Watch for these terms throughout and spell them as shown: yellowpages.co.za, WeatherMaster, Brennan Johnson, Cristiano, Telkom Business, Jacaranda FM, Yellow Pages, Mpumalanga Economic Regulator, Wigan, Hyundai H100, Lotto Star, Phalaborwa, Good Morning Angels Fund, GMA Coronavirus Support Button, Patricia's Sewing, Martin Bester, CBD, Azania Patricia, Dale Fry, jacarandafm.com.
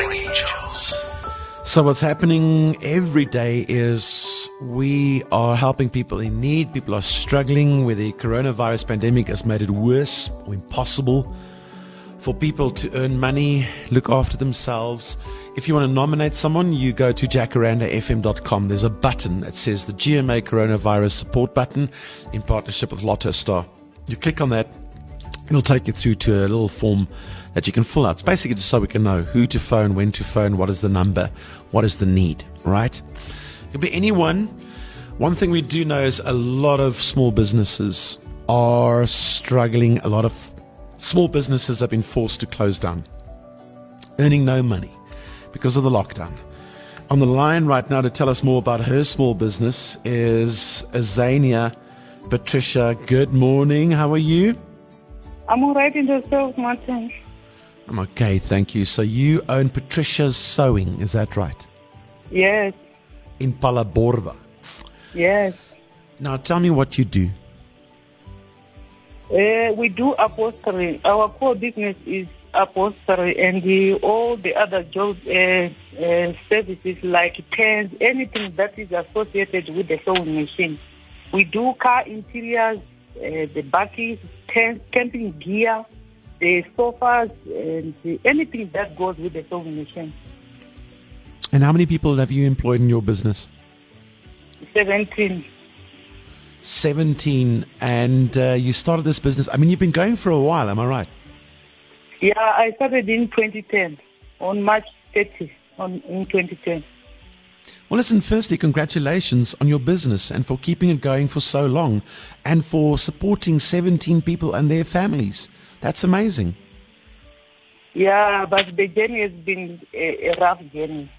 Morning Angels. So what's happening every day is we are helping people in need. People are struggling where the coronavirus pandemic has made it worse or impossible for people to earn money, look after themselves. If you want to nominate someone, you go to jacarandafm.com. There's a button that says the GMA Coronavirus Support Button in partnership with Lotto Star. You click on that. It'll take you through to a little form that you can fill out. It's basically just so we can know who to phone, when to phone, what is the number, what is the need, right? It could be anyone. One thing we do know is a lot of small businesses are struggling. A lot of small businesses have been forced to close down, earning no money because of the lockdown. On the line right now to tell us more about her small business is Azania Patricia. Good morning. How are you? I'm all right in the sales, Martin. I'm okay, thank you. So you own Patricia's Sewing, is that right? Yes. In Phalaborwa? Yes. Now tell me what you do. We do upholstery. Our core business is upholstery, and all the other jobs, services like pens, anything that is associated with the sewing machine. We do car interiors, the buggies, camping gear, the sofas, and anything that goes with the sewing machine. And how many people have you employed in your business? 17. 17. And you started this business, I mean, you've been going for a while, am I right? Yeah, I started in 2010, on March 30th, in 2010. Well, listen, firstly, congratulations on your business and for keeping it going for so long and for supporting 17 people and their families. That's amazing. Yeah, but the journey has been a rough journey.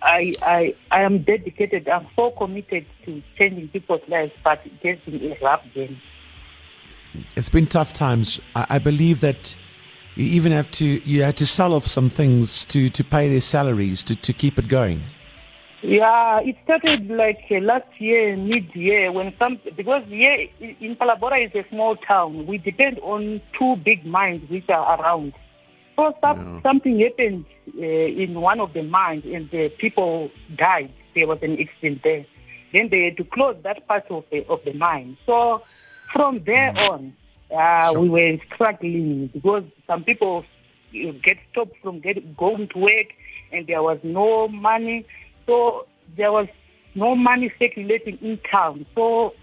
I am dedicated. I'm so committed to changing people's lives, but it has been a rough journey. It's been tough times. I believe that you even had to sell off some things to pay their salaries to keep it going. Yeah, it started like last year, mid-year, because here in Phalaborwa is a small town. We depend on two big mines which are around. So something happened in one of the mines, and the people died. There was an accident there. Then they had to close that part of the mine. So from there on, we were struggling because some people get stopped from going to work, and there was no money. So there was no money circulating in town. So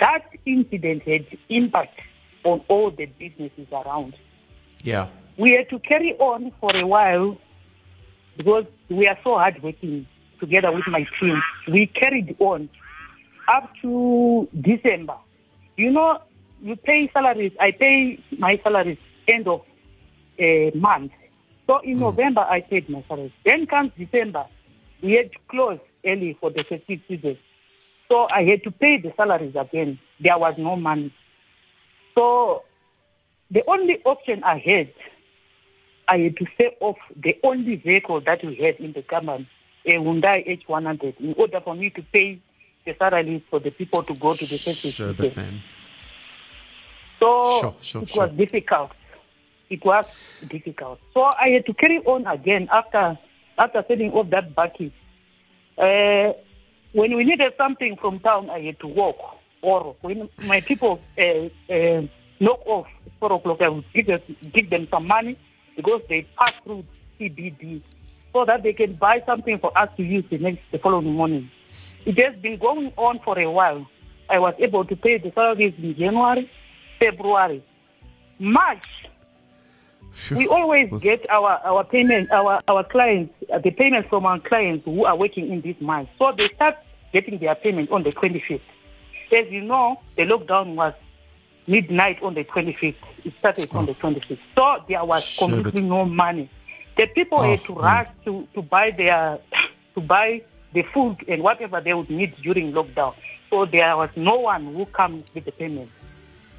that incident had impact on all the businesses around. Yeah. We had to carry on for a while because we are so hardworking together with my team. We carried on up to December. You know, you pay salaries. I pay my salaries end of month. So in November, I paid my salaries. Then comes December. We had to close early for the festive season. So I had to pay the salaries again. There was no money. So the only option I had to sell off the only vehicle that we had in the company, a Hyundai H100, in order for me to pay the salaries for the people to go to the festive season. So it was difficult. It was difficult. So I had to carry on again after setting up that bucket. When we needed something from town, I had to walk. Or when my people knock off at 4 o'clock, I would give them some money because they pass through CBD so that they can buy something for us to use the following morning. It has been going on for a while. I was able to pay the salaries in January, February, March. We always get our payment, our clients, the payments from our clients who are working in this month. So they start getting their payment on the 25th. As you know, the lockdown was midnight on the 25th. It started on the 26th. So there was completely no money. The people had to rush to buy the food and whatever they would need during lockdown. So there was no one who comes with the payment.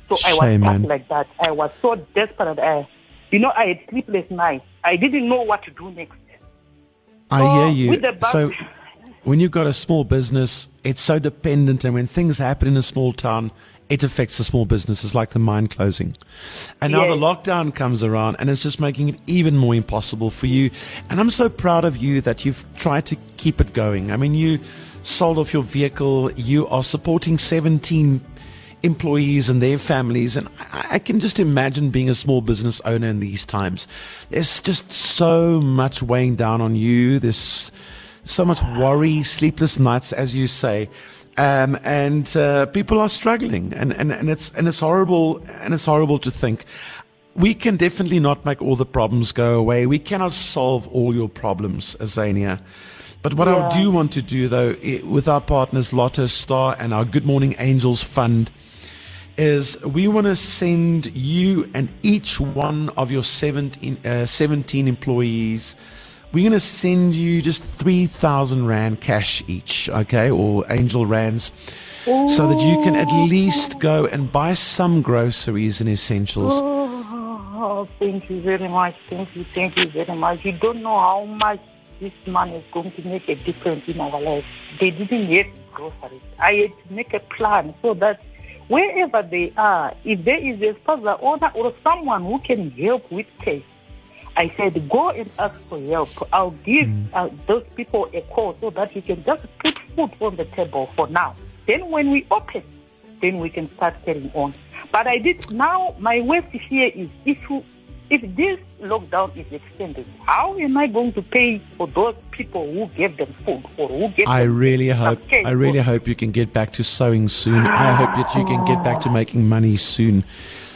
So I was stuck like that. I was so desperate. I had sleepless nights. I didn't know what to do next. I hear you. So when you've got a small business, it's so dependent, and when things happen in a small town, it affects the small businesses, like the mine closing. And now the lockdown comes around, and it's just making it even more impossible for you. And I'm so proud of you that you've tried to keep it going. I mean, you sold off your vehicle. You are supporting 17 employees and their families. And I can just imagine being a small business owner in these times. There's just so much weighing down on you. There's so much worry, sleepless nights, as you say. People are struggling, and it's horrible to think. We can definitely not make all the problems go away. We cannot solve all your problems, Azania. But what I do want to do, though, with our partners Lotto Star and our Good Morning Angels Fund, is we want to send you and each one of your 17 employees. We're going to send you just 3,000 Rand cash each, okay, or Angel Rands, so that you can at least go and buy some groceries and essentials. Oh, thank you very much. Thank you very much. You don't know how much this money is going to make a difference in our lives. They didn't get groceries. I had to make a plan so that wherever they are, if there is a father owner or someone who can help with cash, I said, go and ask for help. I'll give those people a call so that we can just put food on the table for now. Then when we open, then we can start carrying on. But I did now, my worst fear is if this lockdown is extended, how am I going to pay for those people who gave them food or who gave I really hope you can get back to sewing soon. I hope that you can get back to making money soon.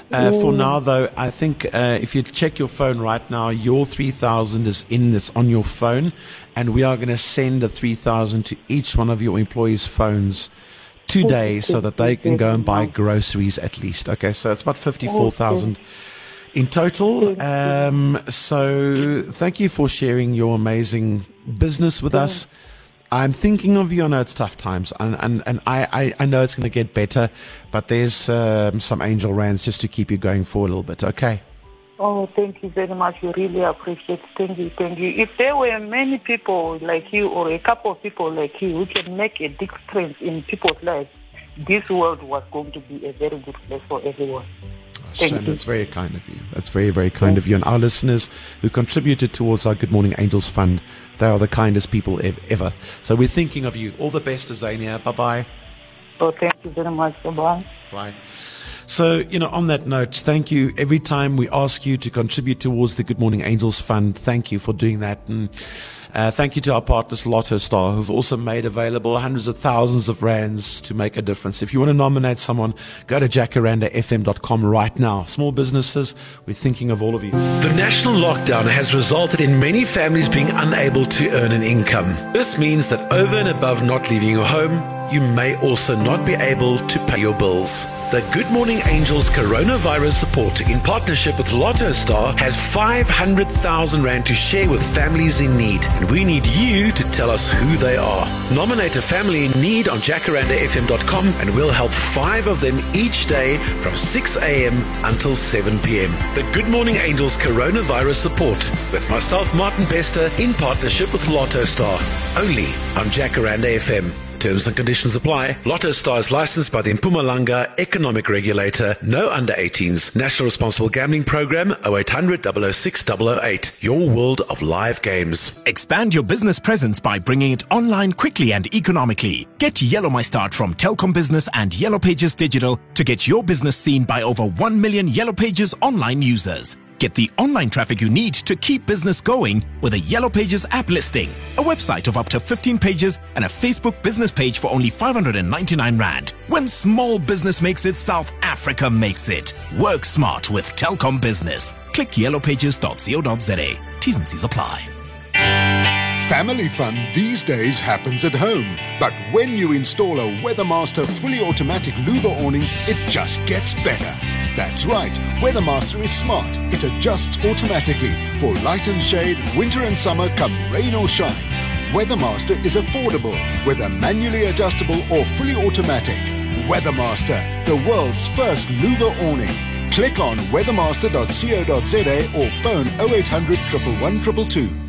For now, though, I think if you check your phone right now, your 3,000 is in this on your phone, and we are going to send the 3,000 to each one of your employees' phones today so that they can go and buy groceries at least. Okay, so it's about 54,000 in total. So thank you for sharing your amazing business with us. I'm thinking of you. I know it's tough times, and I know it's going to get better, but there's some Angel Rands just to keep you going for a little bit, okay? Oh, thank you very much. We really appreciate it. Thank you. If there were many people like you or a couple of people like you who can make a difference in people's lives, this world was going to be a very good place for everyone. Thank you. That's very kind of you. That's very, very kind of you. And our listeners who contributed towards our Good Morning Angels Fund, they are the kindest people ever. So we're thinking of you. All the best, Azania. Bye-bye. Oh, thank you very much. Bye-bye. Bye. So, on that note, thank you. Every time we ask you to contribute towards the Good Morning Angels Fund, thank you for doing that. And thank you to our partners, Lotto Star, who've also made available hundreds of thousands of rands to make a difference. If you want to nominate someone, go to jacarandafm.com right now. Small businesses, we're thinking of all of you. The national lockdown has resulted in many families being unable to earn an income. This means that over and above not leaving your home, you may also not be able to pay your bills. The Good Morning Angels Coronavirus Support, in partnership with Lotto Star, has 500,000 Rand to share with families in need. And we need you to tell us who they are. Nominate a family in need on jacarandafm.com, and we'll help 5 of them each day from 6 a.m. until 7 p.m. The Good Morning Angels Coronavirus Support, with myself, Martin Bester, in partnership with Lotto Star. Only on Jacaranda FM. Terms and conditions apply. Lotto Star is licensed by the Mpumalanga Economic Regulator. No under-18s. National Responsible Gambling Program 0800 006 008. Your world of live games. Expand your business presence by bringing it online quickly and economically. Get Yellow My Start from Telkom Business and Yellow Pages Digital to get your business seen by over 1 million Yellow Pages online users. Get the online traffic you need to keep business going with a Yellow Pages app listing, a website of up to 15 pages, and a Facebook business page for only 599 Rand. When small business makes it, South Africa makes it. Work smart with Telkom Business. Click yellowpages.co.za. T's and C's apply. Family fun these days happens at home, but when you install a WeatherMaster fully automatic louver awning, it just gets better. That's right, WeatherMaster is smart. It adjusts automatically for light and shade, winter and summer, come rain or shine. WeatherMaster is affordable, whether manually adjustable or fully automatic. WeatherMaster, the world's first louver awning. Click on weathermaster.co.za or phone 0800 111 222.